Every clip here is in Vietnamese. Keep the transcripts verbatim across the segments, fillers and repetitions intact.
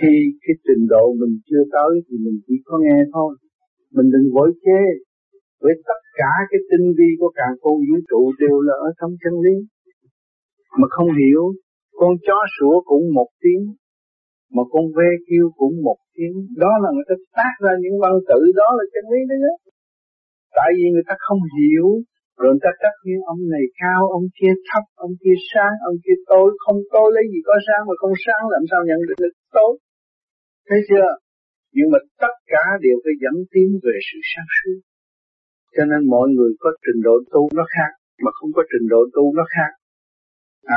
Khi cái trình độ mình chưa tới thì mình chỉ có nghe thôi. Mình đừng vội chê, với tất cả cái tinh vi của càn khôn vũ trụ đều là ở trong chân lý. Mà không hiểu, con chó sủa cũng một tiếng, mà con ve kêu cũng một tiếng. Đó là người ta tác ra những văn tự, đó là chân lý đấy đó. Tại vì người ta không hiểu, rồi người ta cắt những ông này cao, ông kia thấp, ông kia sáng, ông kia tối. Không tối lấy gì có sáng, mà không sáng làm sao nhận được được tối. Thấy chưa? Nhưng mà tất cả đều phải dẫn tiến về sự sáng suốt. Cho nên mọi người có trình độ tu nó khác, mà không có trình độ tu nó khác.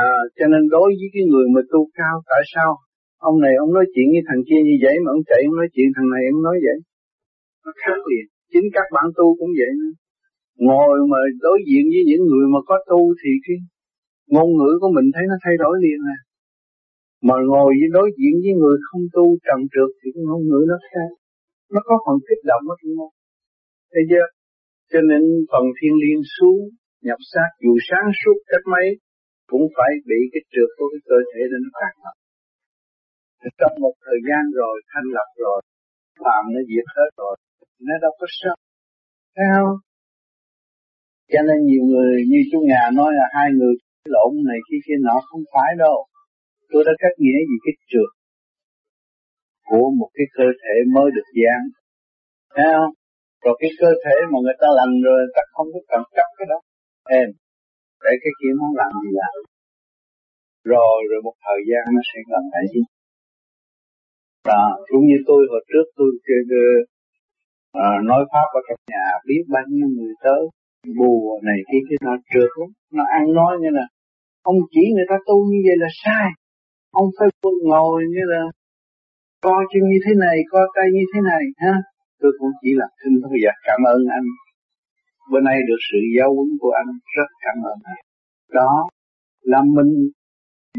À, cho nên đối với cái người mà tu cao, tại sao ông này ông nói chuyện với thằng kia như vậy, mà ông chạy ông nói chuyện thằng này ông nói vậy? Nó khác liền. Chính các bạn tu cũng vậy nữa. Ngồi mà đối diện với những người mà có tu thì cái ngôn ngữ của mình thấy nó thay đổi liền nè. Mà ngồi đối diện với người không tu trần trượt thì cái ngôn ngữ nó khác. Nó có phần kích động đó đúng không? Thấy chưa? Cho nên phần thiên liên xuống, nhập sát dù sáng suốt cách mấy cũng phải bị cái trượt của cái cơ thể nó tác động. Trong một thời gian rồi, thanh lập rồi, phạm nó diệt hết rồi, nó đâu có sợ. Thấy không? Cho nên nhiều người như chú Ngà nói là hai người lộn này kia kia nọ, không phải đâu. Tôi đã cắt nghĩa vì cái trượt của một cái cơ thể mới được giang. Thấy không? Rồi cái cơ thể mà người ta lành rồi, người ta không có cần chấp cái đó. Em, để cái kia nó làm gì làm. Rồi, rồi một thời gian nó sẽ gần lại chứ. À, cũng như tôi hồi trước tôi chơi, à, nói pháp ở trong nhà biết bao nhiêu người tới bùa này kia kia nó trượt lắm. Nó ăn nói như là ông chỉ người ta tu như vậy là sai. Ông phải ngồi như là coi chân như thế này, coi tay như thế này ha. Tôi cũng chỉ là xin thôi và cảm ơn anh. Bữa nay được sự giáo huấn của anh, rất cảm ơn anh. Đó là mình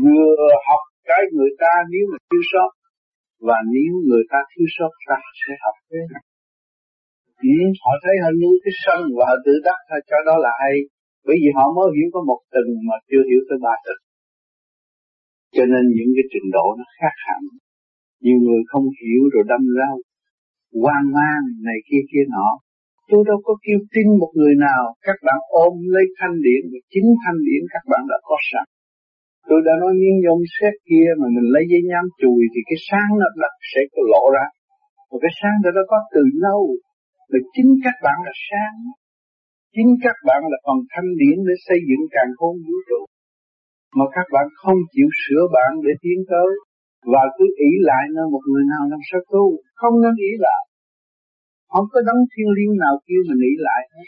vừa học cái người ta nếu mà thiếu sót, và nếu người ta thiếu sót ta sẽ học thế này. Ừ, họ thấy họ nuôi cái sân và họ tự đắc thôi, cho đó là hay. Bởi vì họ mới hiểu có một tầng mà chưa hiểu tới ba tầng. Cho nên những cái trình độ nó khác hẳn. Nhiều người không hiểu rồi đâm ra hoang mang này kia kia nọ. Tôi đâu có kêu tin một người nào. Các bạn ôm lấy thanh điển, chính thanh điển các bạn đã có sẵn. Tôi đã nói nghiêng nhông xét kia mà mình lấy dây nhám chùi thì cái sáng nó đặt sẽ có lộ ra. Và cái sáng đó nó có từ lâu. Là chính các bạn là sáng. Chính các bạn là phần thanh điển để xây dựng càn khôn vũ trụ. Mà các bạn không chịu sửa bạn để tiến tới. Và cứ ỷ lại nơi một người nào làm sao tu. Không nên ỷ lại. Không có đấng thiên liêng nào kêu mình ỷ lại hết.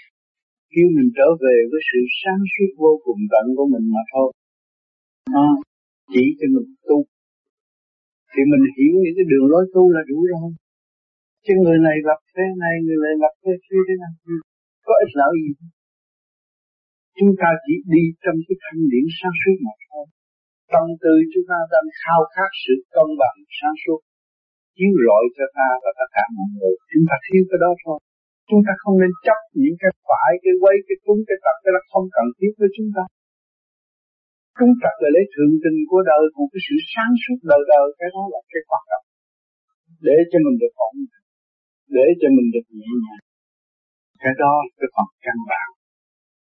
Kêu mình trở về với sự sáng suốt vô cùng tận của mình mà thôi. À, chỉ cho mình tu. Thì mình hiểu những cái đường lối tu là đủ rồi. Chứ người này lập thế này, người này lập thế kia thế này, có ích lợi gì? Chúng ta chỉ đi trong cái thanh điển sáng suốt mà thôi. Tâm tư chúng ta đang khao khát sự cân bằng sáng suốt, chiếu rọi cho ta và tất cả mọi người. Chúng ta thiếu cái đó thôi. Chúng ta không nên chấp những cái phải, cái quấy, cái cúng, cái tập, cái đó không cần thiết với chúng ta. Chúng ta là lấy thượng tình của đời, của cái sự sáng suốt đời đời, cái đó là cái hoạt động. Để cho mình được ổn, để cho mình được nhẹ nhàng. Cái đó là cái phần căn bản.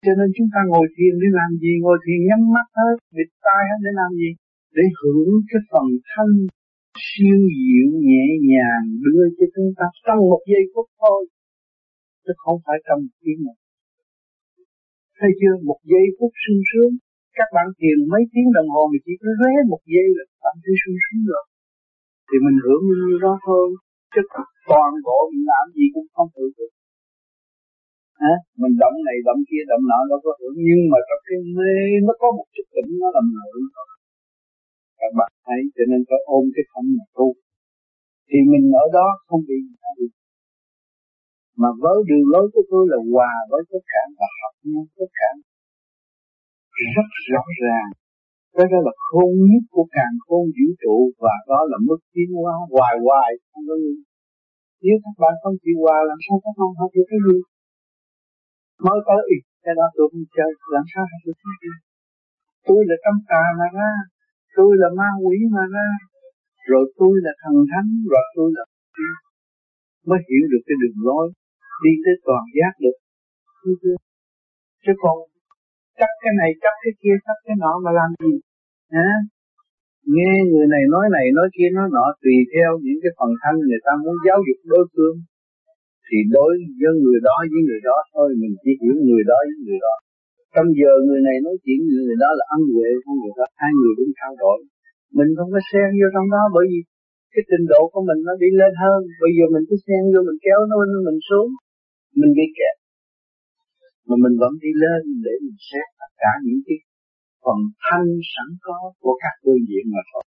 Cho nên chúng ta ngồi thiền để làm gì? Ngồi thiền nhắm mắt hết, bịt tai hết để làm gì? Để hưởng cái phần thanh siêu diệu nhẹ nhàng đưa cho chúng ta trong một giây phút thôi. Chứ không phải trong một tiếng này. Thấy chưa? Một giây phút sung sướng. Các bạn thiền mấy tiếng đồng hồ mà chỉ có ré một giây là bạn thấy sung sướng rồi. Thì mình hưởng như đó thôi. Chứ toàn bộ mình làm gì cũng không hưởng được. Hả? Mình động này động kia động nọ đâu có hưởng. Nhưng mà trong cái mê nó có một chút tỉnh nó làm hưởng. Các bạn thấy cho nên phải ôm cái phẩm mà tu. Thì mình ở đó không bị gì. Mà với đường lối của tôi là hòa với tất cả và học nhau tất cả. Rất rõ ràng. Cái đó là khôn nhất của càn khôn vũ trụ. Và đó là mức tiến hóa hoài hoài không có gì. Nếu các bạn không chịu hòa làm sao các bạn học được cái gì? Mới tới ý, cái đó tôi không chơi. Làm sao học được cái gì? Tôi là tâm tà mà ra. Tôi là ma quỷ mà ra. Rồi tôi là thần thánh, rồi tôi là tiên, mới hiểu được cái đường lối đi tới toàn giác được. Chứ còn cắt cái này, cắt cái kia, cắt cái nọ mà làm gì? Hả? Nghe người này nói này, nói kia, nói nọ, tùy theo những cái phần thân người ta muốn giáo dục đối phương, thì đối với người đó với người đó thôi, mình chỉ hiểu người đó với người đó. Trong giờ người này nói chuyện người, người đó là ăn huệ của người đó, hai người cũng trao đổi. Mình không có xen vô trong đó, bởi vì cái trình độ của mình nó đi lên hơn. Bây giờ mình cứ xen vô, mình kéo nó lên, mình xuống, mình bị kẹt. Mà mình vẫn đi lên để mình xét tất cả những cái phần thanh sẵn có của các phương diện mà thôi,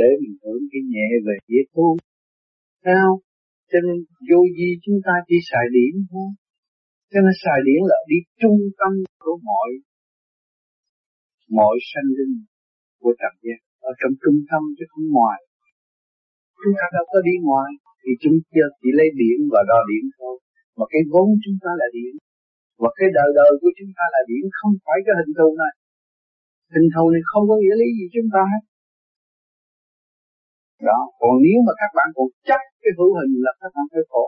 để mình hưởng cái nhẹ về dễ tu. Sao? Cho nên vô vi chúng ta chỉ xài điển thôi. Cho nên xài điển là đi trung tâm của mọi mọi sanh linh của trần gian, ở trong trung tâm chứ không ngoài. Chúng ta đâu có đi ngoài, thì chúng ta chỉ lấy điển và đo điển thôi. Mà cái vốn chúng ta là điển, và cái đời đời của chúng ta là điển, không phải cái hình thù này. Hình thù này không có nghĩa lý gì chúng ta hết. Đó, còn nếu mà các bạn còn chắc cái hữu hình là các bạn phải khổ.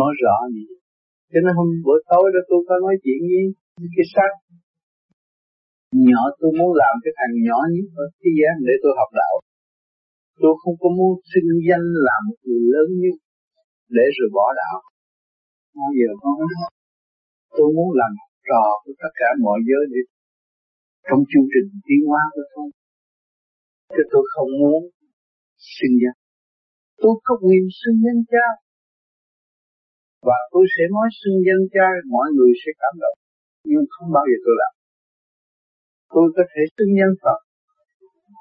Nói rõ gì? Cho nên hôm bữa tối đó tôi có nói chuyện với cái sách nhỏ, tôi muốn làm cái thằng nhỏ nhất ở thế gian để tôi học đạo. Tôi không có muốn xưng danh làm một người lớn nhất để rồi bỏ đạo. Bao giờ không? Tôi muốn làm trò của tất cả mọi giới để trong chương trình tiến hóa của tôi. Chứ tôi không muốn xưng danh. Tôi có quyền xưng danh cha, và tôi sẽ nói xưng danh cha, mọi người sẽ cảm động, nhưng không bao giờ tôi làm. Tôi có thể xưng danh Phật,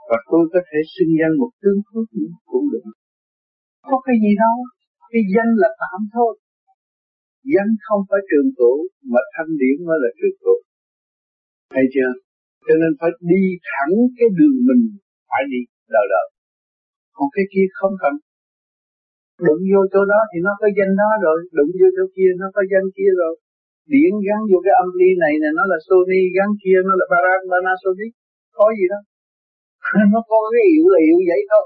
và tôi có thể xưng danh một tướng phước cũng được. Có cái gì đâu, cái danh là tạm thôi. Danh không phải trường cửu, mà thanh điển mới là trường cửu. Thấy chưa? Cho nên phải đi thẳng cái đường mình phải đi đời đời. Còn cái kia không cần. Đụng vô chỗ đó thì nó có danh đó rồi, đụng vô chỗ kia nó có danh kia rồi. Điển gắn vô cái âm ly này này nó là Sony, gắn kia nó là Panasonic, có gì đó. Nó có cái hiệu là hiệu vậy thôi.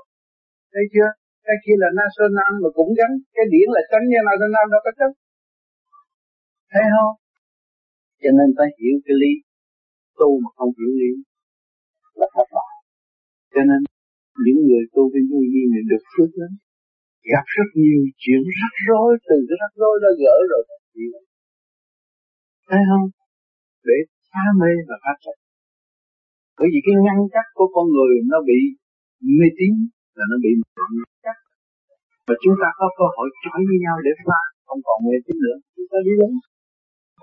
Thấy chưa? Cái kia là National mà cũng gắn, cái điển là tránh như National nó có tránh. Thấy không? Cho nên phải hiểu cái lý. Tu mà không hiểu lý là thất bại. Cho nên những người tu với vui vi này được phước lắm, gặp rất nhiều chuyện rắc rối, từ cái rắc rối đã gỡ rồi. Thấy không? Để phá mê và phá chấp. Bởi vì cái ngăn cách của con người nó bị mê tín là nó bị ngăn cách. Và chúng ta có cơ hội trói với nhau để phá, không còn mê tín nữa, chúng ta đi đúng.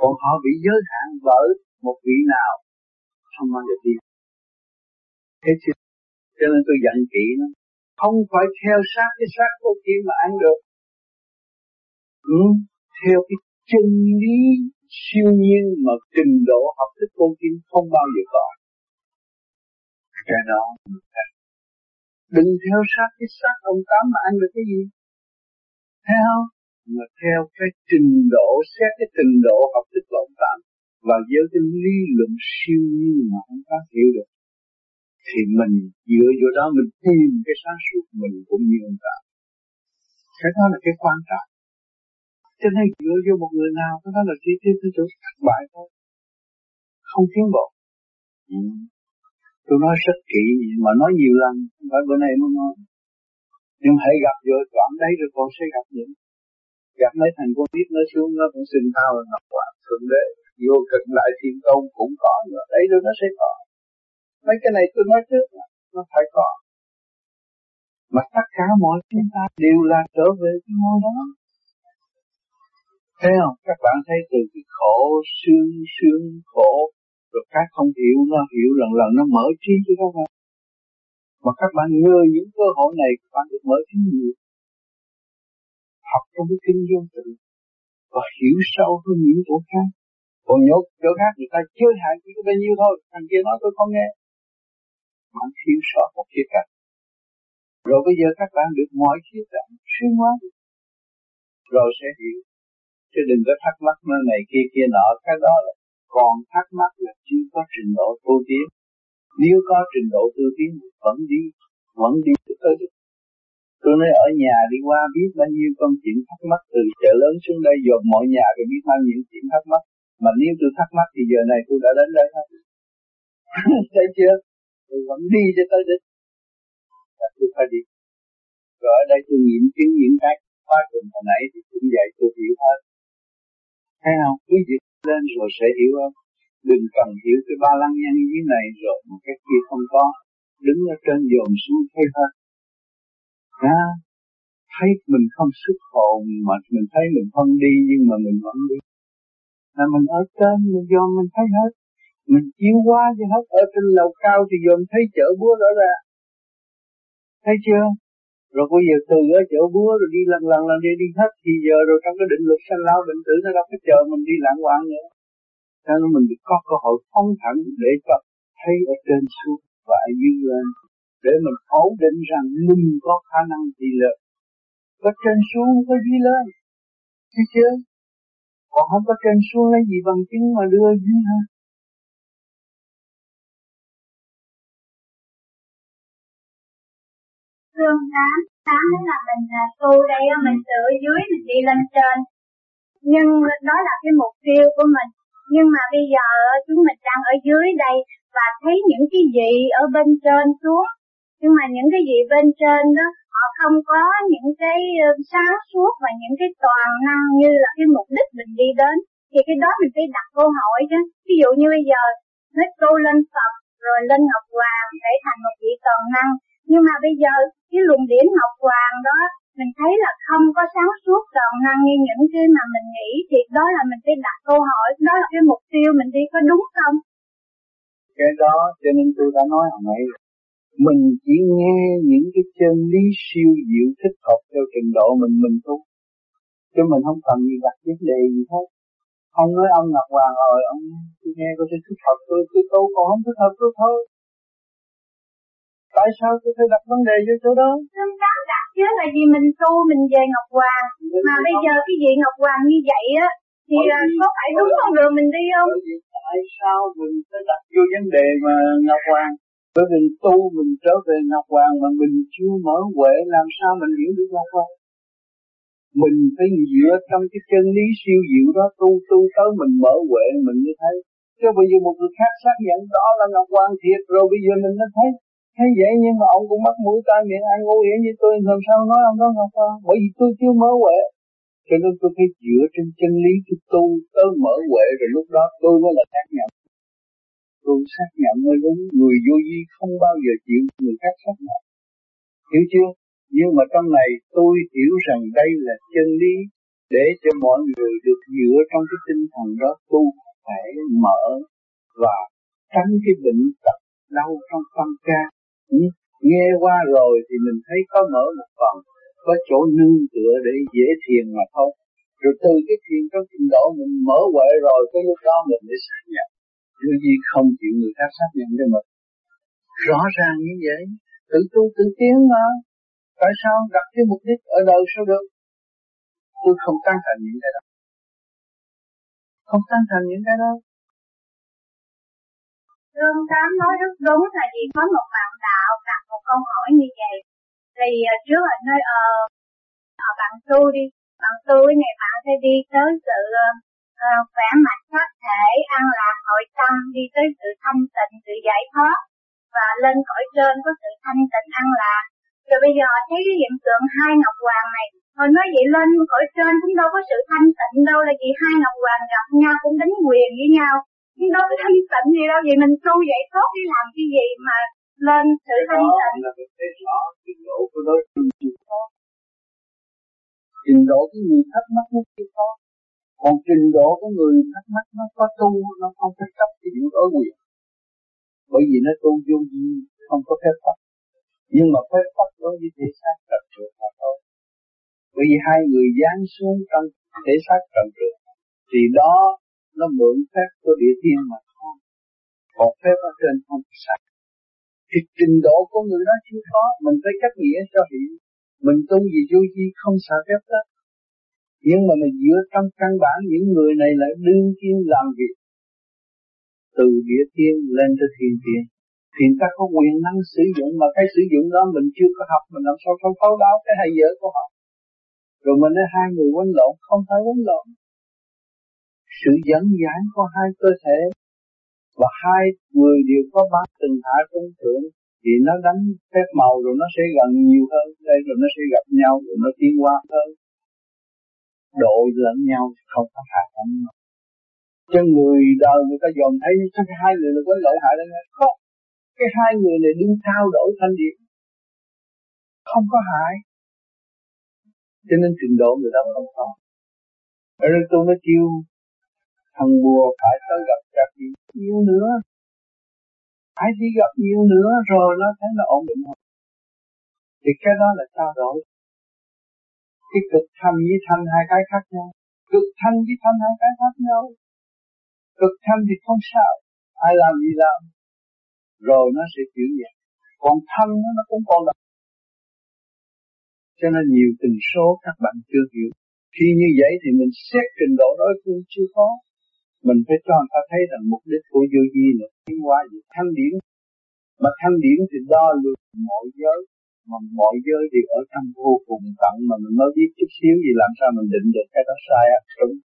Còn họ bị giới hạn bởi một vị nào không mang được đi. Thế chứ, cho nên tôi dặn kỹ nó, không phải theo sát cái sát của kia mà ăn được. Ừ, theo cái chân lý siêu nhiên mà trình độ học thức con kim không bao giờ có. Cái đó, đừng theo sát cái sát ông Tám mà ăn được cái gì. Thấy không? Mà theo cái trình độ, xét cái trình độ học thức của ông Tám và với cái lý luận siêu nhiên mà ông Tám hiểu được, thì mình dựa vô đó mình tìm cái sáng suốt mình cũng như ông Tám. Cái đó là cái quan trọng. Cho nên dựa vô một người nào, cái đó là chỉ tiếp tới chỗ thất bại thôi, không tiến bộ. Ừ. Tôi nói rất kỹ, mà nói nhiều lần, không phải bữa nay mới nói. Nhưng hãy gặp vô đoạn đấy rồi con sẽ gặp nữa. Gặp mấy thằng con biết nó xuống, nó cũng xin tao là ngọc hoàng thượng đế, vô cực lại thiên tôn cũng có nữa, đấy rồi nó sẽ có. Mấy cái này tôi nói trước, nó phải có. Mà tất cả mọi chúng ta đều là trở về cái ngôi đó. Thấy không? Các bạn thấy từ cái khổ, sương, sương, khổ, rồi các không hiểu, nó hiểu lần lần, nó mở trí cho các bạn. Mà các bạn nhờ những cơ hội này, các bạn được mở trí nhiều. Học trong cái kinh vô tự, và hiểu sâu hơn những chỗ khác. Còn nhốt chỗ khác người ta giới hạn chỉ có bao nhiêu thôi, thằng kia nói tôi không nghe. Bạn hiểu rõ một khía cạnh. Rồi bây giờ các bạn được mọi khía cạnh, xuyên hóa. Rồi sẽ hiểu. Chứ đừng có thắc mắc nơi này kia kia nọ, cái đó là còn thắc mắc là chưa có trình độ tu tiến. Nếu có trình độ tư tiến vẫn đi, vẫn đi được tới được. Tôi nói ở nhà đi qua biết bao nhiêu con chuyện thắc mắc, từ chợ lớn xuống đây dồn mọi nhà rồi biết bao nhiêu chuyện thắc mắc. Mà nếu tôi thắc mắc thì giờ này tôi đã đến đây hết. Thấy chưa? Tôi vẫn đi cho tới đích. Và tôi phải đi. Rồi ở đây tôi nghiệm chứng những cái khóa cùng hồi nãy thì cũng vậy, tôi hiểu hết. Thấy không? Quý vị lên rồi sẽ hiểu hơn. Đừng cần hiểu cái ba lăng nhăng dưới này rồi một cái kia không có. Đứng ở trên dồn xuống thấy hết. À, thấy mình không xuất hồn mà mình thấy mình không đi, nhưng mà mình vẫn đi. Là mình ở trên, mình dồn mình thấy hết. Mình chiếu qua cho hết. Ở trên lầu cao thì dồn thấy chợ búa rõ ra. Thấy chưa? Rồi bây giờ từ ở chợ búa rồi đi lần lần lần đi đi hết. Thì giờ rồi trong cái định luật sanh lão bệnh tử nó đâu có chờ mình đi lãng quạng nữa. Cho nên mình có cơ hội phóng thẳng để cho thấy ở trên xuống và ở dưới lên. Để mình ổn định rằng mình có khả năng gì lực. Có trên xuống, có dưới lên. Thấy chưa? Còn không có trên xuống lấy gì bằng chứng mà đưa dưới hả? Thương tám, tám đó là mình tu đây, mình từ ở dưới mình đi lên trên. Nhưng đó là cái mục tiêu của mình. Nhưng mà bây giờ chúng mình đang ở dưới đây và thấy những cái gì ở bên trên xuống. Nhưng mà những cái gì bên trên đó, họ không có những cái sáng suốt và những cái toàn năng như là cái mục đích mình đi đến. Thì cái đó mình phải đặt câu hỏi chứ. Ví dụ như bây giờ, hết tu lên Phật, rồi lên Ngọc Hoàng để thành một vị toàn năng. Nhưng mà bây giờ, cái luồng điển Ngọc Hoàng đó, mình thấy là không có sáng suốt toàn năng như những cái mà mình nghĩ. Thì đó là mình phải đặt câu hỏi, đó là cái mục tiêu mình đi có đúng không? Cái đó, cho nên tôi đã nói hồi nãy. Mình chỉ nghe những cái chân lý siêu diệu thích hợp theo trình độ mình mình thôi. Chứ mình không cần gì đặt vấn đề gì hết. Không nói ông Ngọc Hoàng rồi, ông tôi nghe có thể thích hợp tôi, tôi tôi còn không thích hợp tôi thôi. Tại sao tôi phải đặt vấn đề cho chỗ đó? Không đáng đặt chứ là vì mình tu mình về Ngọc Hoàng. Mình mà bây không? Giờ cái gì Ngọc Hoàng như vậy á, thì có phải đúng con đường mình đi không? Tại sao mình phải đặt vô vấn đề mà Ngọc Hoàng? Bởi vì tu mình trở về Ngọc Hoàng mà mình chưa mở huệ làm sao mình hiểu được Ngọc Hoàng. Mình phải dựa trong cái chân lý siêu diệu đó tu tu tới mình mở huệ mình mới thấy. Chứ bây giờ một người khác xác nhận đó là Ngọc Hoàng thiệt rồi bây giờ mình mới thấy. Thấy vậy nhưng mà ông cũng mắc mũi tai miệng ăn ngu yển như tôi làm sao nói ông đó Ngọc Hoàng. Bởi vì tôi chưa mở huệ. Cho nên tôi phải dựa trên chân lý tôi tu tới mở huệ rồi lúc đó tôi mới là xác nhận. Tôi xác nhận mới đúng, người vô vi không bao giờ chịu người khác xác nhận. Hiểu chưa? Nhưng mà trong này tôi hiểu rằng đây là chân lý để cho mọi người được dựa trong cái tinh thần đó tu phải mở và tránh cái bệnh tật đau trong tâm can. Nghe qua rồi thì mình thấy có mở một phần, có chỗ nương tựa để dễ thiền mà thôi. Rồi từ cái thiền trong trình độ mình mở huệ rồi tới lúc đó mình mới xác nhận. Vô vi không chịu người khác xác nhận cho mình. Rõ ràng như vậy. Tự tu tự tiến mà. Tại sao đặt cái mục đích ở đời sao được? Tôi không tán thành những cái đó. Không tán thành những cái đó. Lương Tám nói rất đúng là vì có một bạn đạo đặt một câu hỏi như vậy. Thì trước anh nói ờ, bạn tu đi. Bạn tu cái này bạn sẽ đi tới sự... À, khỏe mạnh thoát thể, an lạc nội tâm, đi tới sự thanh tịnh, sự giải thoát và lên khỏi trên có sự thanh tịnh, an lạc. Rồi bây giờ thấy cái hiện tượng hai Ngọc Hoàng này, hồi nói vậy lên khỏi trên cũng đâu có sự thanh tịnh đâu, là vì hai Ngọc Hoàng gặp nhau cũng đánh quyền với nhau, cũng đâu có thanh tịnh gì đâu. Vậy mình tu vậy tốt đi làm cái gì mà lên sự đó thanh tịnh? Đó là cái thế rõ trình độ của đối phương chưa có, trình độ cái người thắc mắc nó chưa có. Còn trình độ của người thắc mắc nó có tu, nó không có chấp cái điều đối quyền. Bởi vì nó tu vô vi, không có phép pháp. Nhưng mà phép pháp đối với thể xác trần trượt mà thôi. Bởi vì hai người giáng xuống trong thể xác trần trượt, thì đó nó mượn phép của địa thiên mà thôi. Còn phép ở trên không sạch. Thì trình độ của người đó chưa có, mình phải cách nghĩa cho hiểu. Mình tu vì vô vi không sợ phép đó. Nhưng mà mình dựa trong căn bản những người này lại đương nhiên làm việc từ địa tiên lên tới thiên tiên. thì người ta có quyền năng sử dụng, mà cái sử dụng đó mình chưa có học, mình làm sao không thấu đáo cái hay dở của họ. Rồi mình nói hai người quấn lộn, không phải quấn lộn. Sự dẫn giải của hai cơ thể và hai người đều có ba tình hạ tương thượng thì nó đánh phép màu rồi nó sẽ gần nhiều hơn, đây rồi nó sẽ gặp nhau rồi nó tiến qua hơn. Đội lẫn nhau không có hại lẫn nhau. Cho người đời người ta dòm thấy chắc hai người là có lợi hại lẫn nhau. Không, cái hai người này đứng trao đổi thanh điệp, không có hại. Cho nên trình độ người ta không có. Rồi tôi mới kêu thằng bùa phải tới gặp các vị nhiều nữa. Phải đi gặp nhiều nữa rồi nó thấy nó ổn định hơn. Thì cái đó là trao đổi. Cái cực thanh với thanh hai cái khác nhau. Cực thanh với thanh hai cái khác nhau. Cực thanh thì không sao. Ai làm gì làm. Rồi nó sẽ chuyển nhẹ. Còn thanh nó, nó cũng còn đọc. Cho nên nhiều tình số các bạn chưa hiểu. Khi như vậy thì mình xét trình độ đối phương chưa có. Mình phải cho người ta thấy rằng mục đích của vô vi là tiến hóa về thanh điển. Mà thanh điển thì đo lường mọi giới. Mà mọi giới thì ở trong vô cùng tận mà mình mới biết chút xíu thì làm sao mình định được cái đó sai ạ? Đúng.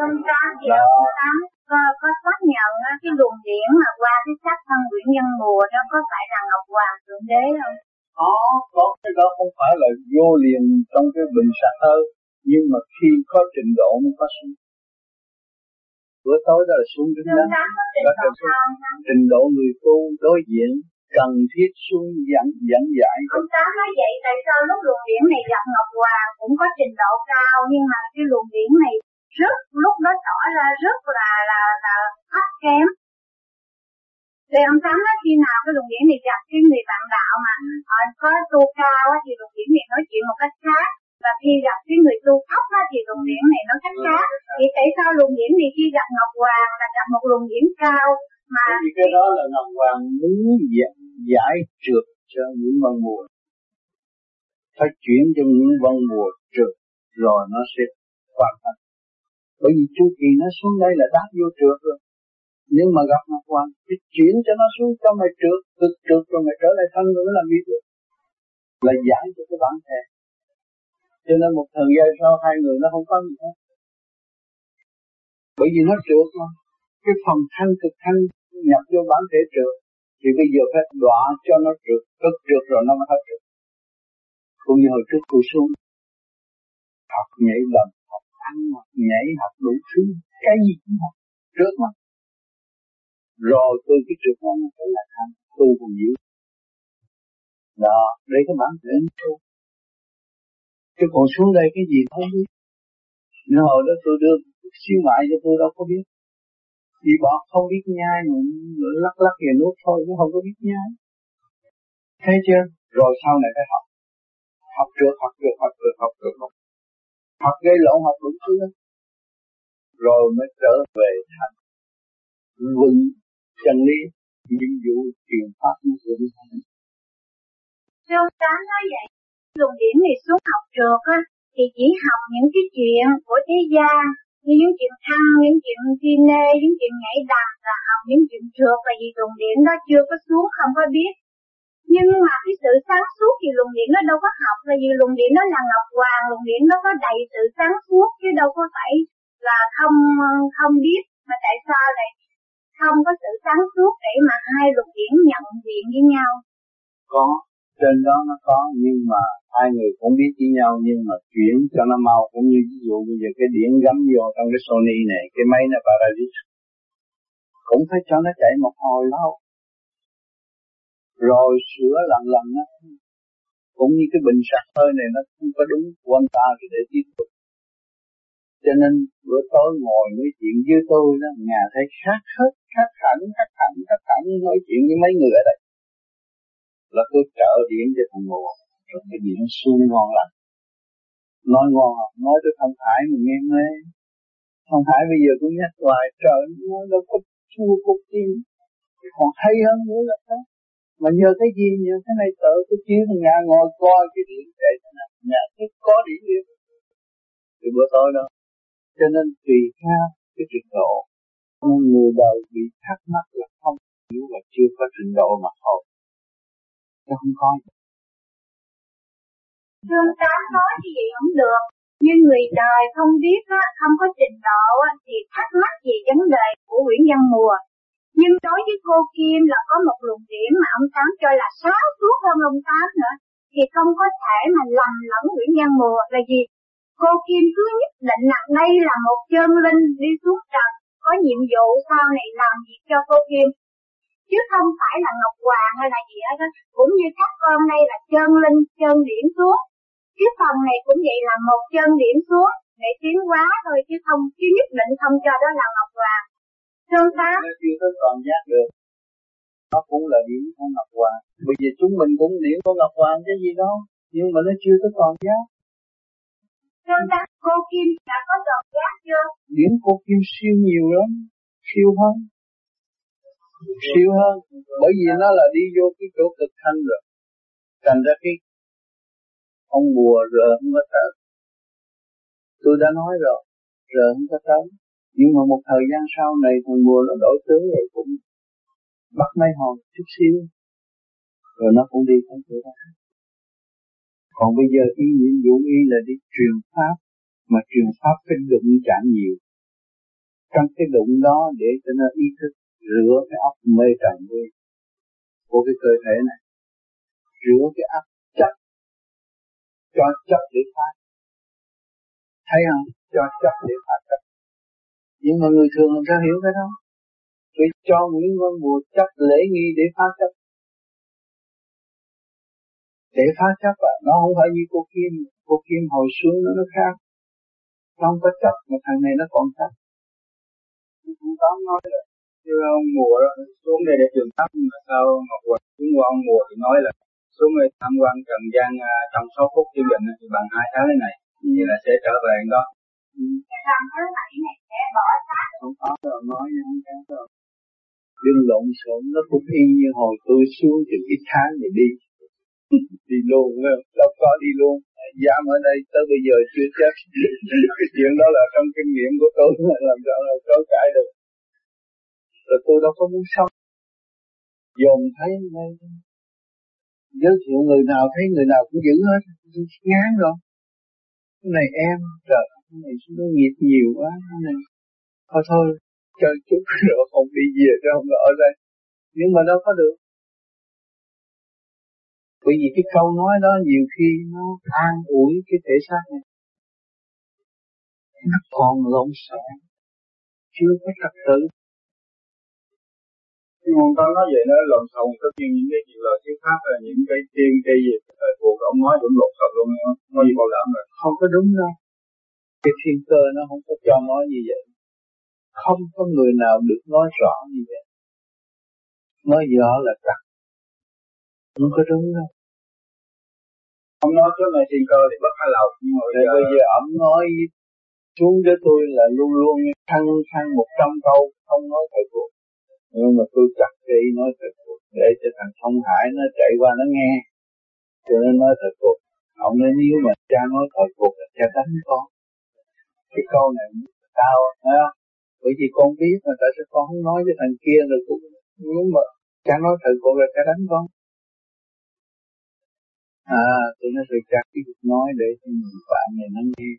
Hôm qua thì ông Tám có xác nhận cái luồng điển mà qua cái xác thân Nguyễn Nhân Mùa đó có phải là Ngọc Hoàng Thượng Đế không? Có, có cái đó không phải là vô liền trong cái bình sạch thơ. Nhưng mà khi có trình độ mới có sinh. Bữa tối đó là xuống đứng đó, trình độ người tu đối diện cần thiết xuống dẫn dẫn giải. Ông Tám nói vậy tại sao lúc luồng điển này gặp Ngọc Hoàng cũng có trình độ cao nhưng mà cái luồng điển này rất lúc đó tỏ ra rất là là là thấp kém. Thì ông Tám nói khi nào cái luồng điển này gặp cái người bạn đạo mà có tu cao thì luồng điển này nói chuyện một cách khác. Và khi gặp cái người tu thấp á, thì luồng điển này nó cách khác. Thì tại sao luồng điển này khi gặp Ngọc Hoàng là gặp một luồng điển cao mà thì cái đó là Ngọc Hoàng muốn giải, giải trượt cho những Văn Mùa, phải chuyển cho những Văn Mùa trượt rồi nó sẽ hoàn thành. Bởi vì chu kỳ nó xuống đây là đáp vô trượt rồi. Nhưng mà gặp Ngọc Hoàng thì chuyển cho nó xuống cho mày trượt, cực trượt rồi mày trở lại thân rồi mới làm việc được, là giải cho cái bản thể. Cho nên một thời gian sau hai người nó không có gì hết. Bởi vì nó trượt mà. Cái phần thanh cực thanh nhập vô bản thể trượt. Thì bây giờ phải đọa cho nó trượt. Cực trượt rồi nó mới hết trượt. Cũng như hồi trước tôi xuống. Học nhảy lần, học ăn, học nhảy, học đủ thứ. Cái gì cũng học. Trượt mà. Rồi tôi cái trượt nó phải là thanh. Tu còn dữ. Đó, đây cái bản thể nó tu. Chứ còn xuống đây cái gì không biết. Nên hồi đó tôi đưa siêu mại cho tôi đâu có biết. Vì bọn không biết nhai mà lắc lắc về nước thôi cũng không có biết nhai. Thấy chưa? Rồi sau này phải học. Học trượt, học trượt, học trượt, học trượt. Học, học gây lộn, học đúng thứ đó. Rồi mới trở về thành vững chân lý, nhiệm vụ truyền pháp của Đức Thánh. Sao Tám nói vậy? Luồng điển này xuống học trượt á, thì chỉ học những cái chuyện của thế gian, như những chuyện thăng, những chuyện thiên nê, những chuyện nhảy đầm là học những chuyện trượt, tại vì luồng điển đó chưa có xuống không có biết. Nhưng mà cái sự sáng suốt thì luồng điển nó đâu có học, tại vì luồng điển nó là Ngọc Hoàng, luồng điển nó có đầy sự sáng suốt chứ đâu có phải là không không biết. Mà tại sao lại không có sự sáng suốt để mà hai luồng điển nhận diện với nhau? Có. Trên đó nó có, nhưng mà hai người cũng biết với nhau, nhưng mà chuyển cho nó mau, cũng như ví dụ bây giờ cái điện gắm vô trong cái Sony này, cái máy này Paradis cũng phải cho nó chạy một hồi lâu rồi sửa lần lần đó. Cũng như cái bình sạc hơi này nó không có đúng của anh ta thì để tiếp tục. Cho nên bữa tối ngồi nói chuyện với tôi đó, nhà thấy khác hết, khác hẳn, khác hẳn, khác hẳn nói chuyện với mấy người ở đây. Là tôi trợ điện cho thằng Ngô, rồi cái điện xu ngon lắm. Nói ngon lắm, nói tôi không phải mình nghe mê. Không phải bây giờ cũng nhắc hoài, trời nói đâu có chua có tim. Còn hay hơn nữa là thế. Mà nhờ cái gì, nhờ cái này tự tôi chiếu thằng nhà ngồi coi cái điện chạy thế nào. Nhà cứ có điện điện. Thì bữa tối đó. Cho nên tùy theo cái trình độ. Người đời bị thắc mắc là không yếu là chưa có trình độ mà thôi. Chứ không có. Thương Tám nói như vậy không được. Nhưng người đời không biết á, không có trình độ á, thì thắc mắc về vấn đề của Nguyễn Văn Mùa. Nhưng đối với cô Kim là có một luận điểm mà ông Tám cho là sáng suốt hơn ông Tám nữa. Thì không có thể mà lầm lẫn Nguyễn Văn Mùa là gì? Cô Kim cứ nhất định là đây là một chân linh đi xuống trần, có nhiệm vụ sau này làm việc cho cô Kim. Chứ không phải là Ngọc Hoàng hay là gì hết đó. Cũng như các con đây là chân linh, chân điểm xuống. Cái phần này cũng vậy là một chân điểm xuống để tiến hóa thôi, chứ không chứ nhất định không cho đó là Ngọc Hoàng. Thương Tám chưa có còn giác được. Nó cũng là điểm của Ngọc Hoàng. Bây giờ chúng mình cũng điểm của Ngọc Hoàng cái gì đó, nhưng mà nó chưa có còn giác. Thương Tám, cô Kim đã có còn giác chưa? Điểm cô Kim siêu nhiều lắm, siêu hơn. Siêu hơn, bởi vì nó là đi vô cái chỗ cực thanh rồi. Thành ra cái ông Mùa rờ không có tới. Tôi đã nói rồi, rờ không có tới. Nhưng mà một thời gian sau này thằng Mùa nó đổi tướng rồi cũng bắt mấy hòn chút xíu. Rồi nó cũng đi tới chỗ đó. Còn bây giờ ý nhiệm vụ y là đi truyền pháp. Mà truyền pháp phải đụng chạm nhiều. Trong cái đụng đó để cho nó ý thức rửa cái óc mê trần đi của cái cơ thể này. Rửa cái óc chắc. Cho chấp để phát. Thấy không? Cho chấp để phát chấp. Nhưng mà người thường làm sao hiểu cái đó? Vì cho Nguyễn Văn Mùa chấp lễ nghi để phát chấp. Để phát chấp à? Nó không phải như cô Kim. Cô Kim hồi xuống nó, nó khác. Nó không có chấp mà thằng này nó còn chấp. Chúng ta nói rồi. Chứ ông Mùa đó, xuống đây để trường pháp. Mà sao Ngọc Hoàng xuống qua ông Mùa thì nói là xuống đây tham quan Trần gian à, trong sáu phút chương trình thì bằng hai tháng thế này, như là sẽ trở về đó. Làm thứ bảy này sẽ bỏ xác. Không có rồi nói nha, không có rồi. Đừng lộn xộn, nó cũng y như hồi tôi xuống chừng ít tháng thì đi, đi luôn, đâu có đi luôn. Giam ở đây tới bây giờ chưa chết. Cái chuyện đó là trong kinh nghiệm của tôi làm sao là chối cãi được. Rồi tôi đâu có muốn sống. Dồn thấy ngay. Giới thiệu người nào thấy người nào cũng dữ hết, ngán rồi. Cái này em, trời, cái này nó nghiệp nhiều quá, cái này. Thôi thôi, cho chút nữa không đi về, chứ không ở đây. Nhưng mà đâu có được. Bởi vì cái câu nói đó nhiều khi nó an ủi cái thể xác này. Nó còn lộn xộn, chưa có thật sự. Nhưng ông ta nói vậy nó lộn xộn, tất nhiên những cái chuyện lời thuyết pháp là những cái tiên cái gì thời cuộc ông nói cũng lộn xộn luôn, nó gì bảo đảm rồi không có đúng đâu. Cái thiên cơ nó không có cho nói như vậy, không có người nào được nói rõ như vậy, nói rõ là trật, không có đúng đâu. Ông nói trước này thiên cơ thì bất khả lầu, nhưng mà giờ... bây giờ ông nói xuống với tôi là luôn luôn thăng thăng một trăm câu không nói thời cuộc. Nhưng mà tôi chặt đi nói thật cuộc để cho thằng Thông Hải nó chạy qua nó nghe. Cho nên nói thật cuộc. Ông nói nếu mà cha nói thật cuộc là cha đánh con. Cái câu này tao, thấy không? Bởi vì con biết mà tại sao con không nói với thằng kia rồi cũng. Nếu mà cha nói thật cuộc là cha đánh con. À, tôi nói rồi chặt cái cuộc nói để cho người bạn này nó nghe.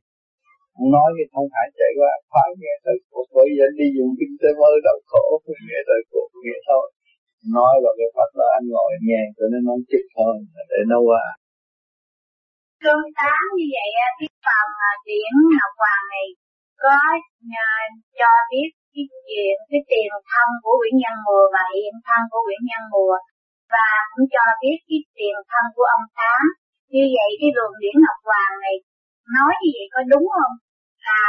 Ông nói thì không phải chạy qua, phải nghe thời cuộc, bởi vì anh đi dùng kinh tế mới đau khổ, phải nghe thời cuộc, nghe thôi. Nói vào cái pháp đó anh ngồi nghe, cho nên nói chích hơn, để nó qua. Thương Tám như vậy, cái phòng điển Ngọc Hoàng này có cho biết cái chuyện, cái tiền thân của Nguyễn Văn Mùa và hiện thân của Nguyễn Văn Mùa, và cũng cho biết cái tiền thân của ông Tám. Như vậy cái luồng điển Ngọc Hoàng này nói như vậy có đúng không? Là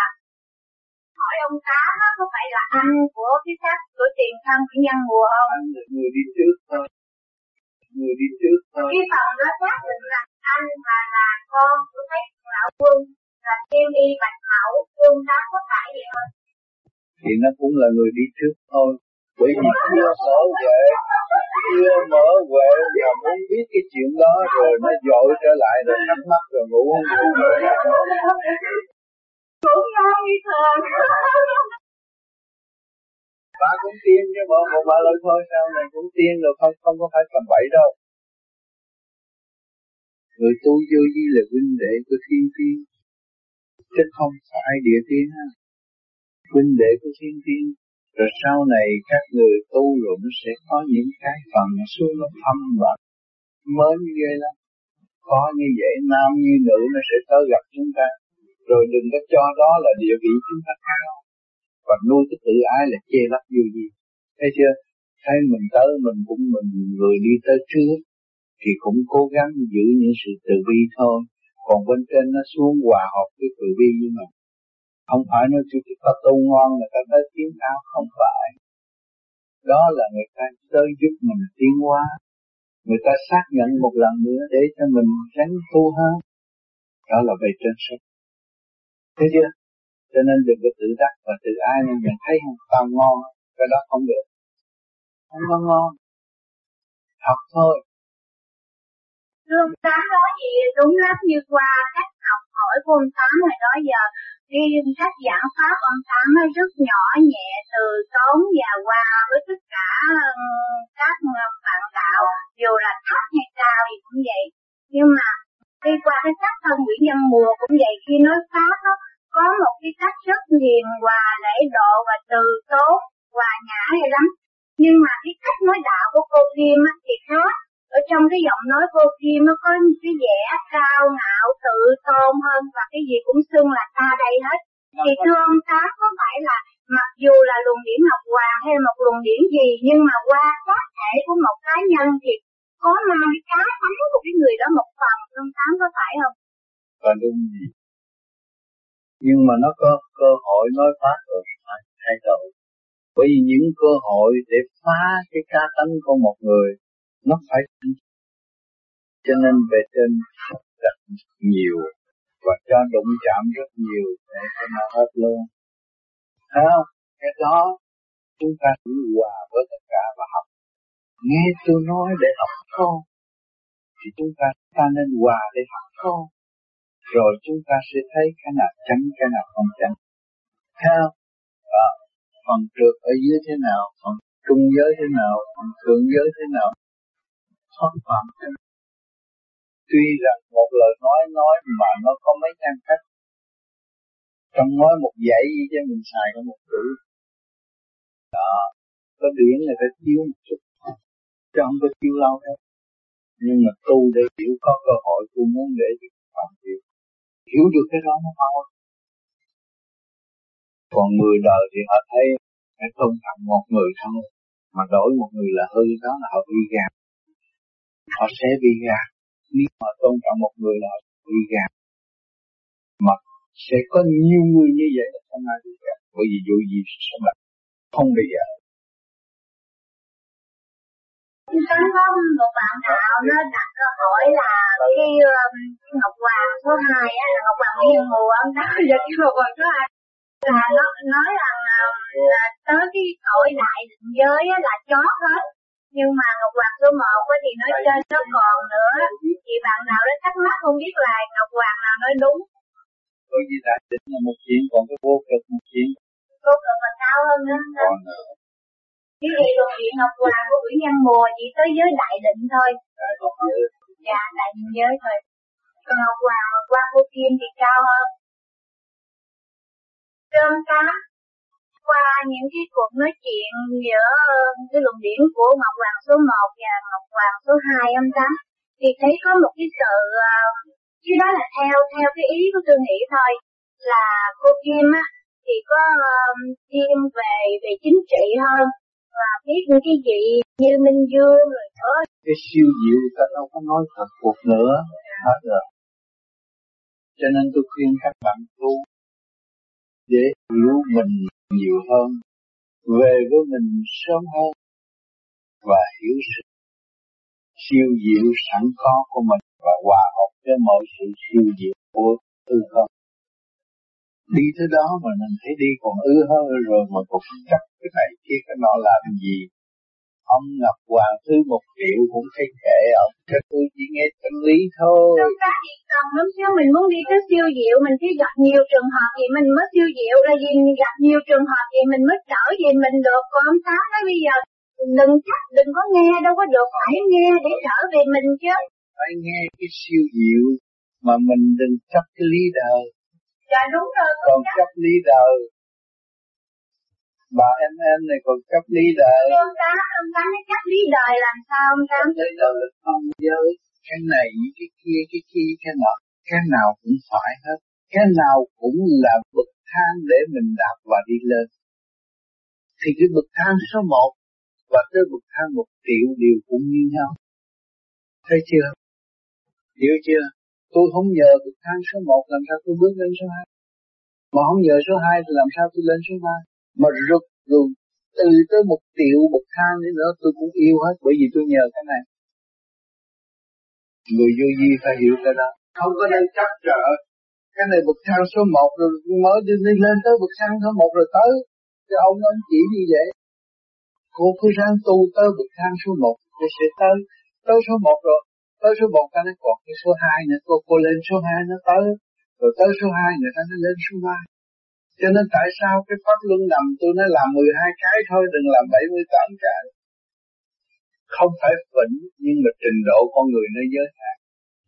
hỏi ông Tám á, có phải là anh của cái xác của tiền thân của Nhân Mùa không? Anh là người đi trước thôi. Người đi trước thôi. Cái phần đó xác định là anh và là con của thấy lão quân là Thiên Y Bạch Hậu Quân Tám có phải vậy không? Thì nó cũng là người đi trước thôi. Bởi vì chưa mở huệ, chưa mở huệ mà muốn biết cái chuyện đó rồi nó dội trở lại rồi thắc mắc rồi ngủ không ngủ rồi. Cũng nói như thường. Bà cũng tiên chứ bộ bộ ba lôi thôi sao này cũng tiên rồi, không không có phải tầm bậy đâu. Người tu vô vi là huynh đệ của thiên tiên, chứ không phải địa tiên ha. Huynh đệ của thiên tiên. Rồi sau này các người tu rồi nó sẽ có những cái phần xuống nó thâm và mến ghê lắm. Có như vậy nam như nữ nó sẽ tới gặp chúng ta. Rồi đừng có cho đó là địa vị chúng ta cao. Và nuôi cái tự ái là chê lắp vô gì. Thấy chưa? Thấy mình tới mình cũng mình người đi tới trước. Thì cũng cố gắng giữ những sự từ bi thôi. Còn bên trên nó xuống hòa hợp với từ bi với mình. Không phải nói chỉ ta tu ngon là ta tới tiến cao, không phải. Đó là người ta tới giúp mình tiến hóa. Người ta xác nhận một lần nữa để cho mình tránh tu hơn. Đó là về trên sách. Thấy chưa? Cho nên đừng có tự đắc và tự ai nên nhận thấy không, tao ngon, cái đó không được. Không có ngon. Học thôi. Thưa ông Tám nói gì đúng lắm, như qua cách học hỏi của ông Tám hồi đó giờ. Cái cách giảng pháp ông Tám nó rất nhỏ nhẹ, từ tốn và qua với tất cả các bạn đạo, dù là thấp hay cao thì cũng vậy. Nhưng mà đi qua cái cách thân Nguyễn Văn Mùa cũng vậy, khi nói pháp nó có một cái cách rất hiền hòa, lễ độ và từ tốn, hòa nhã hay lắm. Nhưng mà cái cách nói đạo của cô Kim thì khác. Ở trong cái giọng nói cô Kim nó có cái vẻ cao ngạo, tự tôn hơn và cái gì cũng xưng là ta đây hết. Thì thưa ông Tám, có phải là mặc dù là luồng điển Ngọc Hoàng hay một luồng điển gì, nhưng mà qua các thể của một cá nhân thì có mang cái cá tánh của cái người đó một phần, ông Tám có phải không? Và đúng gì? Nhưng mà nó có cơ hội nói pháp rồi phải thay đổi. Bởi vì những cơ hội để phá cái cá tánh của một người nó phải. Cho nên về trên rất nhiều và cho đụng chạm rất nhiều để cho nó hết luôn. Thấy không? Cái đó chúng ta chỉ hòa với tất cả và học. Nghe tôi nói để học thôi. Thì chúng ta ta nên hòa để học thôi. Rồi chúng ta sẽ thấy cái nào tránh, cái nào không tránh. Thấy không? À, phần trượt ở dưới thế nào, phần trung giới thế nào, phần thượng giới thế nào. Thoát phạm thế nào. Tuy rằng một lời nói nói mà nó có mấy trăm cách. Trong nói một dãy gì chứ mình xài có một chữ. Đó. Có điển là phải chiếu một chút. Chứ không có chiếu lâu đâu. Nhưng mà tu để hiểu có cơ hội tôi muốn để phạm hiểu. Hiểu được cái đó nó mau. Còn người đời thì họ thấy phải tôn trọng một người thôi. Mà đổi một người là hư, đó là họ đi gạt. Họ sẽ bị gạt. Nếu họ tôn trọng một người là họ bị gạt. Mà sẽ có nhiều người như vậy là không ai bị gạt. Bởi vì dù gì sẽ là không bị gạt. Chúng có một bạn đạo nó đặt câu hỏi là cái Ngọc Hoàng số hai á, là Ngọc Hoàng Nguyên Hồ ông đó là cái Ngọc Hoàng số hai. Là nó nói rằng là, là tới cái tội đại định giới á là chót hết. Nhưng mà Ngọc Hoàng số một thì nói trên nó còn nữa. Chị bạn nào đó thắc mắc không biết là Ngọc Hoàng nào nói đúng. Bởi vì đại định là một chuyện, còn cái vô cực một chuyện. Vô cực là cao hơn nữa. Còn nữa. Cái gì luận điện Ngọc Hoàng của Nguyễn Văn Mùa chỉ tới giới đại định thôi. Dạ, đại định giới thôi. Còn Ngọc Hoàng qua cô Kim thì cao hơn. Trơm cá. Qua những cái cuộc nói chuyện giữa cái luận điển của Ngọc Hoàng số một và Ngọc Hoàng số hai âm tám thì thấy có một cái sự, cái đó là theo theo cái ý của tôi nghĩ thôi, là cô Kim á thì có thiên um, về về chính trị hơn và biết những cái gì như Minh Dương rồi thôi. Cái siêu diệu ta đâu có nói thật cuộc nữa hết rồi. Cho nên tôi khuyên các bạn tu để hiểu mình nhiều hơn, về với mình sớm hơn và hiểu sự siêu diệu sẵn có của mình và hòa hợp với mọi sự siêu diệu của hư không. Đi tới đó mà mình thấy đi còn ư hơn rồi mà cũng chắc cái này kia cái nọ làm gì. Ông Ngọc Hoàng thứ một triệu cũng thấy kệ, ông chắc tôi chỉ nghe tin chân lý thôi. Trong các việc cần lắm, nếu mình muốn đi tới siêu diệu, mình phải gặp nhiều trường hợp thì mình mới siêu diệu, là vì gặp nhiều trường hợp thì mình mới trở về mình được. Còn ông Tám nói bây giờ đừng chắc, đừng có nghe, đâu có được, phải nghe để trở về mình chứ. Phải nghe cái siêu diệu mà mình đừng chấp cái lý đời. Dạ đúng rồi. Còn chắc. chấp lý đời. Bà em em này còn chấp lý đời. Chứ ông ta, ông ta nó chấp lý đời làm sao ông ta? Chấp lý đời không giới. Cái này, cái kia, cái kia, cái nọ. Cái nào cũng phải hết. Cái nào cũng là bậc thang để mình đạp và đi lên. Thì cái bậc thang số một và tới bậc thang một triệu đều cũng như nhau. Thấy chưa? Hiểu chưa? Tôi không nhờ bậc thang số một làm sao tôi bước lên số hai. Mà không nhờ số hai thì làm sao tôi lên số ba. Mà rực rừng từ tới một triệu bậc thang đến nữa tôi cũng yêu hết, bởi vì tôi nhờ cái này. Người vô vi phải hiểu cái đó. Không có nên chấp trợ. Cái này bậc thang số một rồi mới đi lên tới bậc thang số một rồi tới. Cái ông nó chỉ như vậy. Cô cứ ráng tu tới bậc thang số một thì sẽ tới. Tới số một rồi. Tới số một ta nói còn cái số hai nữa. Cô, cô lên số hai nó tới. Rồi tới số hai người ta nó lên số ba. Cho nên tại sao cái pháp luân đầm tôi nói làm mười hai cái thôi, đừng làm bảy mươi tám cái. Không phải vĩnh, nhưng mà trình độ con người nó giới hạn.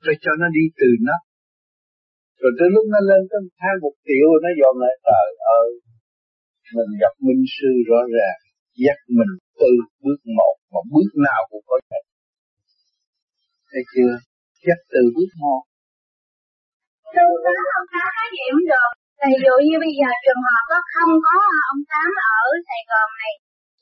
Rồi cho nó đi từ nó. Rồi tới lúc nó lên tới thang một triệu nó dồn lại, trời ơi, mình gặp minh sư rõ ràng, dắt mình từ bước một, mà bước nào cũng có thể. Thấy chưa? Dắt từ bước một. Từ đó ông Tám nói gì cũng được. Ví dụ như bây giờ trường hợp đó không có ông Tám ở Sài Gòn này,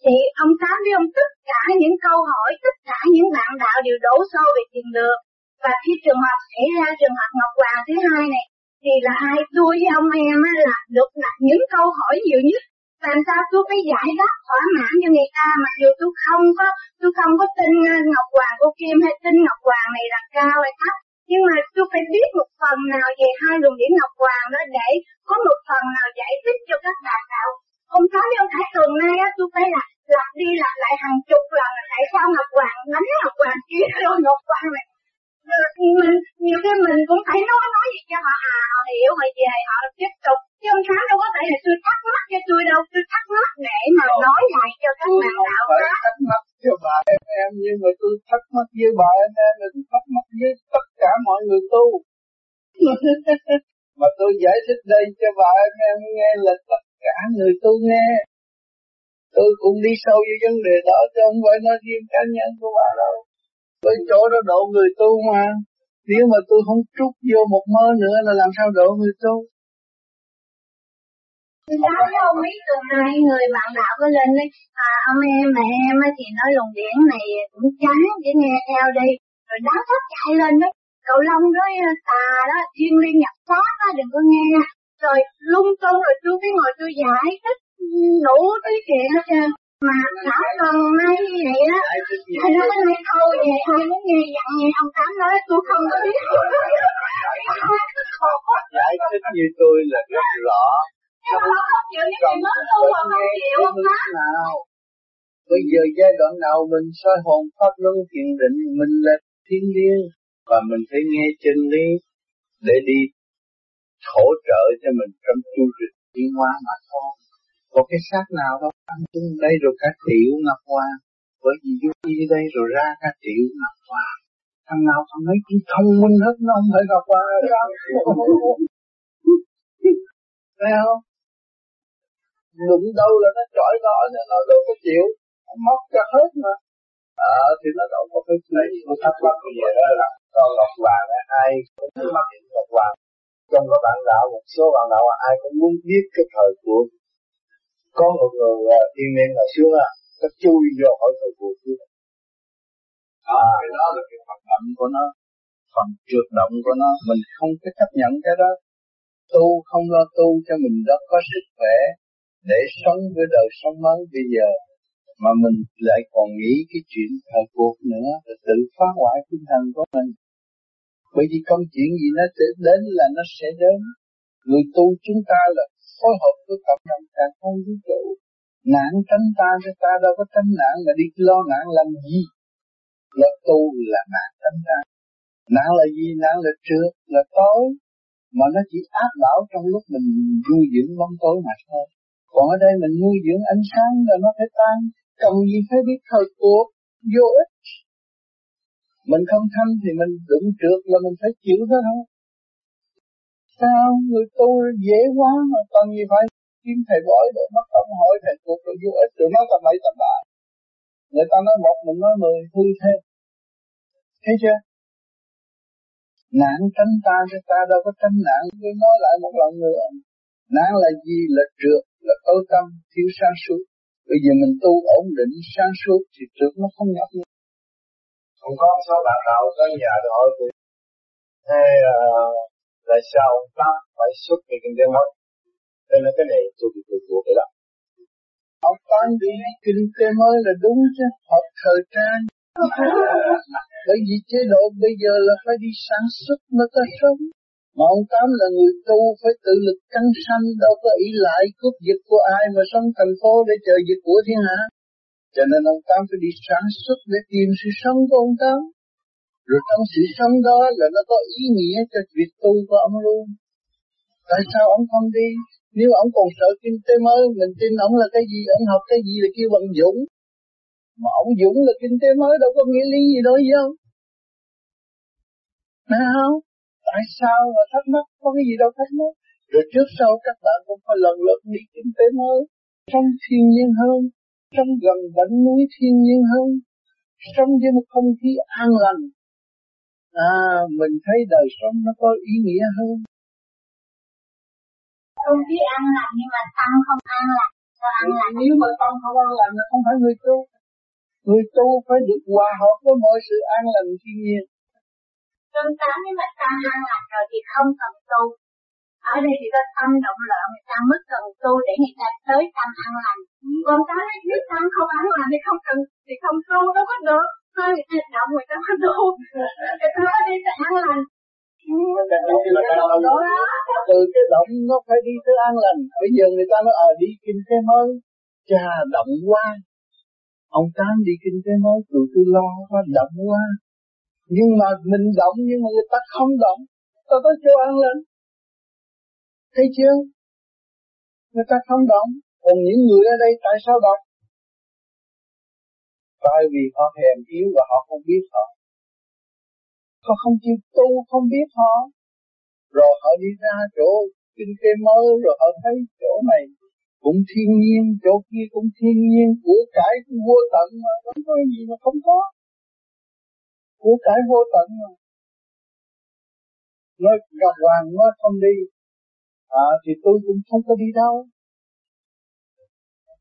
thì ông Tám với ông tất cả những câu hỏi, tất cả những bạn đạo đều đổ xô về thiền đường. Và khi trường hợp xảy ra trường hợp Ngọc Hoàng thứ hai này, thì là hai tôi với ông em là được đặt những câu hỏi nhiều nhất. Làm sao tôi phải giải đáp thỏa mãn cho người ta, mặc dù tôi không có, tôi không có tin Ngọc Hoàng cô Kim hay tin Ngọc Hoàng này là cao hay thấp. Nhưng mà tôi phải biết một phần nào về hai luồng điển Ngọc Hoàng đó để có một phần nào giải thích cho các bạn đạo. Ông Tám với ông Thái tuần nay á, tôi phải là lặp đi lặp lại hàng chục lần là tại sao Ngọc Hoàng đánh Ngọc Hoàng kia rồi Ngọc Hoàng này. Mình, nhiều cái mình cũng phải nói nói gì cho họ à, họ hiểu, họ về, họ tiếp tục. Chứ ông Tám đâu có thể là tôi thắc mắc cho tôi đâu, tôi thắc mắc để mà Ồ, nói lại cho các bạn đạo đó. Tôi thắc mắc cho bà em em, nhưng mà tôi thắc mắc với bà em em, là tôi thắc mắc với tất cả mọi người tu. Mà tôi giải thích đây cho bà em em nghe là tất cả người tu nghe. Tôi cũng đi sâu với vấn đề đó, chứ không phải nói riêng cá nhân của bà đâu. Tôi chỗ đó độ người tu mà. Nếu mà tôi không trút vô một mớ nữa là làm sao độ người tu. Đó với ông ấy từ nay người bạn đạo có lên đấy. À ông em mà em thì nói luồng điển này cũng chán, chỉ nghe theo đi. Rồi đá thất chạy lên đấy. Cậu Long nói tà đó, thiên liên nhập pháp đó, đừng có nghe. Rồi lung tung rồi tôi cái ngồi tôi giải thích đủ cái chuyện hết trơn. Mà nó còn mấy vậy đó, thầy nói cái này câu về thôi, muốn nghe dặn nghe ông Tám nói tôi không có biết. Giải thích như tôi là rất rõ. Nhưng mà họ không chịu, những người mới tu mà không chịu ông Tám. Bây giờ giai đoạn nào mình soi hồn pháp luân thiền định, mình là thiên liêng và mình phải nghe chân lý để đi hỗ trợ cho mình trong chương trình tiến hóa mà thôi. Còn cái xác nào đó ăn chung đây rồi cả triệu Ngọc Hoàng. Bởi vì vô vi đây rồi ra cả triệu Ngọc Hoàng. Thằng nào thằng ấy cũng thông minh hết, nó không phải Ngọc Hoàng đâu. Thấy không? Đụng đâu là nó trọi nó, nó đâu có chịu. Nó móc cho hết mà. Ờ à, thì nó đâu có cái lấy gì mà thắc mắc gì đó là còn Ngọc Hoàng là ai cũng mắc Ngọc Hoàng. Trong các bạn đạo, một số bạn đạo ai cũng muốn biết cái thời của có một người thiên nhiên là xuống à, nó chui vô khỏi thời cuộc chứ. À, cái đó là cái phần động của nó, phần trượt động của nó, mình không có chấp nhận cái đó. Tu không lo tu cho mình đó có sức khỏe để sống với đời sống mới bây giờ, mà mình lại còn nghĩ cái chuyện thời cuộc nữa là tự phá hoại tinh thần của mình. Bởi vì công chuyện gì nó sẽ đến là nó sẽ đến. Người tu chúng ta là phối hợp với cộng đồng càng không vũ trụ. Nạn tránh ta, người ta đâu có tránh nạn mà đi lo nạn làm gì. Lo tu là nạn tránh ta. Nặng là gì? Nặng là trượt, là tối, mà nó chỉ áp đảo trong lúc mình nuôi dưỡng bóng tối mà thôi. Còn ở đây mình nuôi dưỡng ánh sáng là nó phải tan, cần gì phải biết thời cuộc, vô ích. Mình không thâm thì mình đụng trượt là mình phải chịu đó thôi. Sao người tu dễ quá mà cần gì phải kiếm thầy bói để mất công hỏi thầy cuộc rồi vô ích, rồi nói tầm bậy tầm bạ. Người ta nói một mình nói mười, hư thêm. Thấy chưa? Nạn tránh ta, thì ta đâu có tránh nạn, cứ nói lại một lần nữa. Nạn là gì? Là trượt, là tối tâm, thiếu sáng suốt. Bây giờ mình tu ổn định, sáng suốt thì trượt nó không nhập nữa. Không có số bạn nào có nhà để hỏi tôi. Thế là sao ông Pháp phải xuất về kinh tế mới? Thế là cái này tôi bị phụ thuộc vậy đó. Học toán đi kinh tế mới là đúng chứ, học thời trang. Bởi vì chế độ bây giờ là phải đi sản xuất mới có sống. Mà ông Tám là người tu phải tự lực căng sanh, đâu có ỷ lại cướp giật của ai mà sống thành phố để chờ giật của thiên hạ. Cho nên ông Tám phải đi sản xuất để tìm sự sống của ông Tám. Rồi trong sự sống đó là nó có ý nghĩa cho việc tu của ông luôn. Tại sao ông không đi? Nếu ông còn sợ kinh tế mới, mình tin ông là cái gì, ông học cái gì là kêu bằng dũng. Mà ông dũng là kinh tế mới đâu có nghĩa lý gì đối với ông. Nào, tại sao mà thắc mắc, có cái gì đâu thắc mắc. Rồi trước sau các bạn cũng phải lần lượt đi kinh tế mới, trong thiên nhiên hơn, trong gần bẩn núi thiên nhiên hơn, trong với một không khí an lành. À, mình thấy đời sống nó có ý nghĩa hơn. Không khí an lành nhưng mà tâm không an lành. Nếu mà tâm không an lành là không phải người tu. Người tu phải được hòa hợp với mọi sự an lành thiên nhiên. Trong tâm nếu mà tâm an lành rồi thì không cần tu. Ở đây thì có tâm động loạn, người ta mới cần tu để người ta tới tâm an lành. Còn cái này nếu tâm không an lành thì không cần, thì không tu đâu có được. Thôi người ta động người ta mới tu. Người ta mới đi tới an lành. Từ cái động nó phải đi tới an lành. Bây giờ người ta nói à, đi kinh tế mới, cha động quá. Ông Tám đi kinh tế mới, tụi tôi lo quá, động quá. Nhưng mà mình động nhưng mà người ta không động, ta tới chỗ an lành. Thấy chưa? Người ta không động. Còn những người ở đây tại sao động? Tại vì họ hèn yếu và họ không biết họ. Họ không chịu tu, không biết họ. Rồi họ đi ra chỗ kinh tế mới, rồi họ thấy chỗ này cũng thiên nhiên, chỗ kia cũng thiên nhiên, của cải vô tận mà, không có gì mà không có. Của cải vô tận mà. Nói gặp hoàng nói không đi, à, thì tôi cũng không có đi đâu.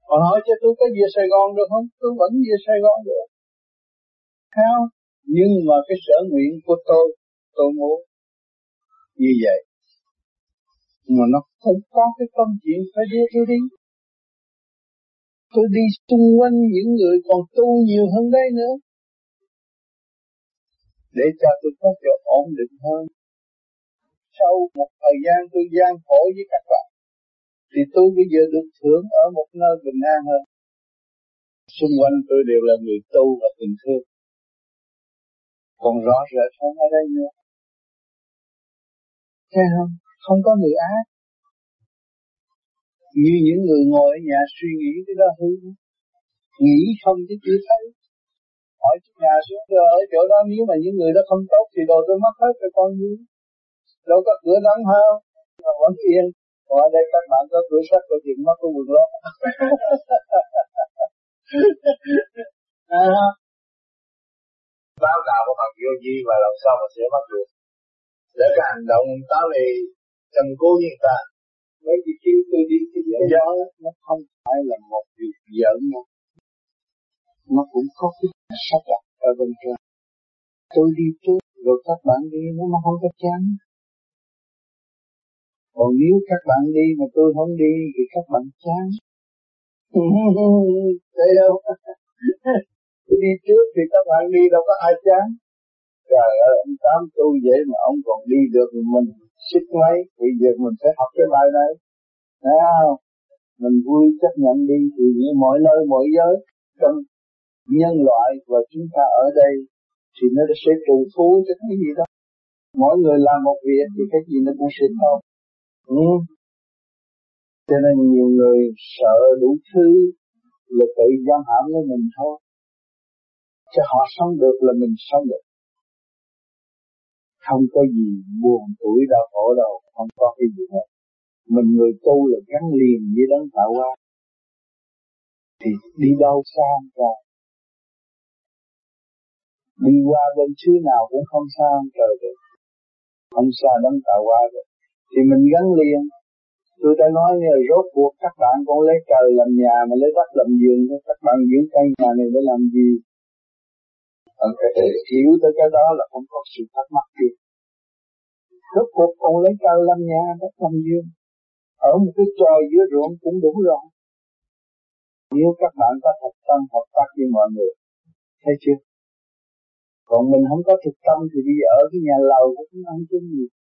Còn hỏi cho tôi có về Sài Gòn được không? Tôi vẫn về Sài Gòn được. Sao? Nhưng mà cái sở nguyện của tôi, tôi muốn như vậy. Mà nó không có cái công chuyện phải đưa tôi đi. Tôi đi xung quanh những người còn tu nhiều hơn đây nữa. Để cho tôi có chỗ ổn định hơn. Sau một thời gian tôi gian khổ với các bạn, thì tôi bây giờ được thưởng ở một nơi bình an hơn. Xung quanh tôi đều là người tu và tình thương. Còn rõ rệt không ở đây nữa. Thấy không? Không có người ác. Như những người ngồi ở nhà suy nghĩ cái đó hư. Nghĩ không chứ chỉ thấy. Hỏi chỗ nhà xuống rồi ở chỗ đó, nếu mà những người đó không tốt thì đồ tôi mất hết rồi con như. Đâu có cửa đóng không? Mà vẫn yên. Còn ở đây các bạn có cửa sách có chuyện mất của quần lót. À không? Tao nào có bằng vô gì mà làm sao mà sẽ mắc được. Để cái hành động tao này cần cố như ta. Mấy cái kêu tôi đi thì đó nó không phải là một việc giỡn đâu. Nó cũng có cái sắp đặt ở bên kia. Tôi đi trước rồi các bạn đi nó nó không có chán. Còn nếu các bạn đi mà tôi không đi thì các bạn chán. Thấy đâu? Tôi đi trước thì các bạn đi đâu có ai chán. Trời ơi, ông Tám tu vậy mà ông còn đi được mình xích mấy. Thì giờ mình sẽ học cái bài này. Thấy không? Mình vui chấp nhận đi thì như mọi nơi, mọi giới. Trong nhân loại và chúng ta ở đây thì nó sẽ trù phú cho cái gì đó. Mỗi người làm một việc thì cái gì nó cũng sẽ tốt. Ừ. Cho nên nhiều người sợ đủ thứ là tự giam hãm với mình thôi. Chứ họ sống được là mình sống được. Không có gì buồn tuổi đau khổ đâu, không có cái gì hết. Mình người tu là gắn liền với đấng tạo hóa. Thì đi đâu xa không trời. Đi qua bên xứ nào cũng không xa không trời được. Không xa đấng tạo hóa được. Thì mình gắn liền. Tôi đã nói là rốt cuộc các bạn cũng lấy trời làm nhà mà lấy đất làm vườn, các bạn giữ căn nhà này để làm gì? Ở cái hiểu tới cái đó là không có sự thắc mắc gì. Rốt cuộc còn lấy trời làm nhà, đất làm vườn, ở một cái tròi giữa ruộng cũng đủ rồi. Nếu các bạn có thực tâm hợp tác với mọi người, thấy chưa? Còn mình không có thực tâm thì đi ở cái nhà lầu cũng không ăn chung gì.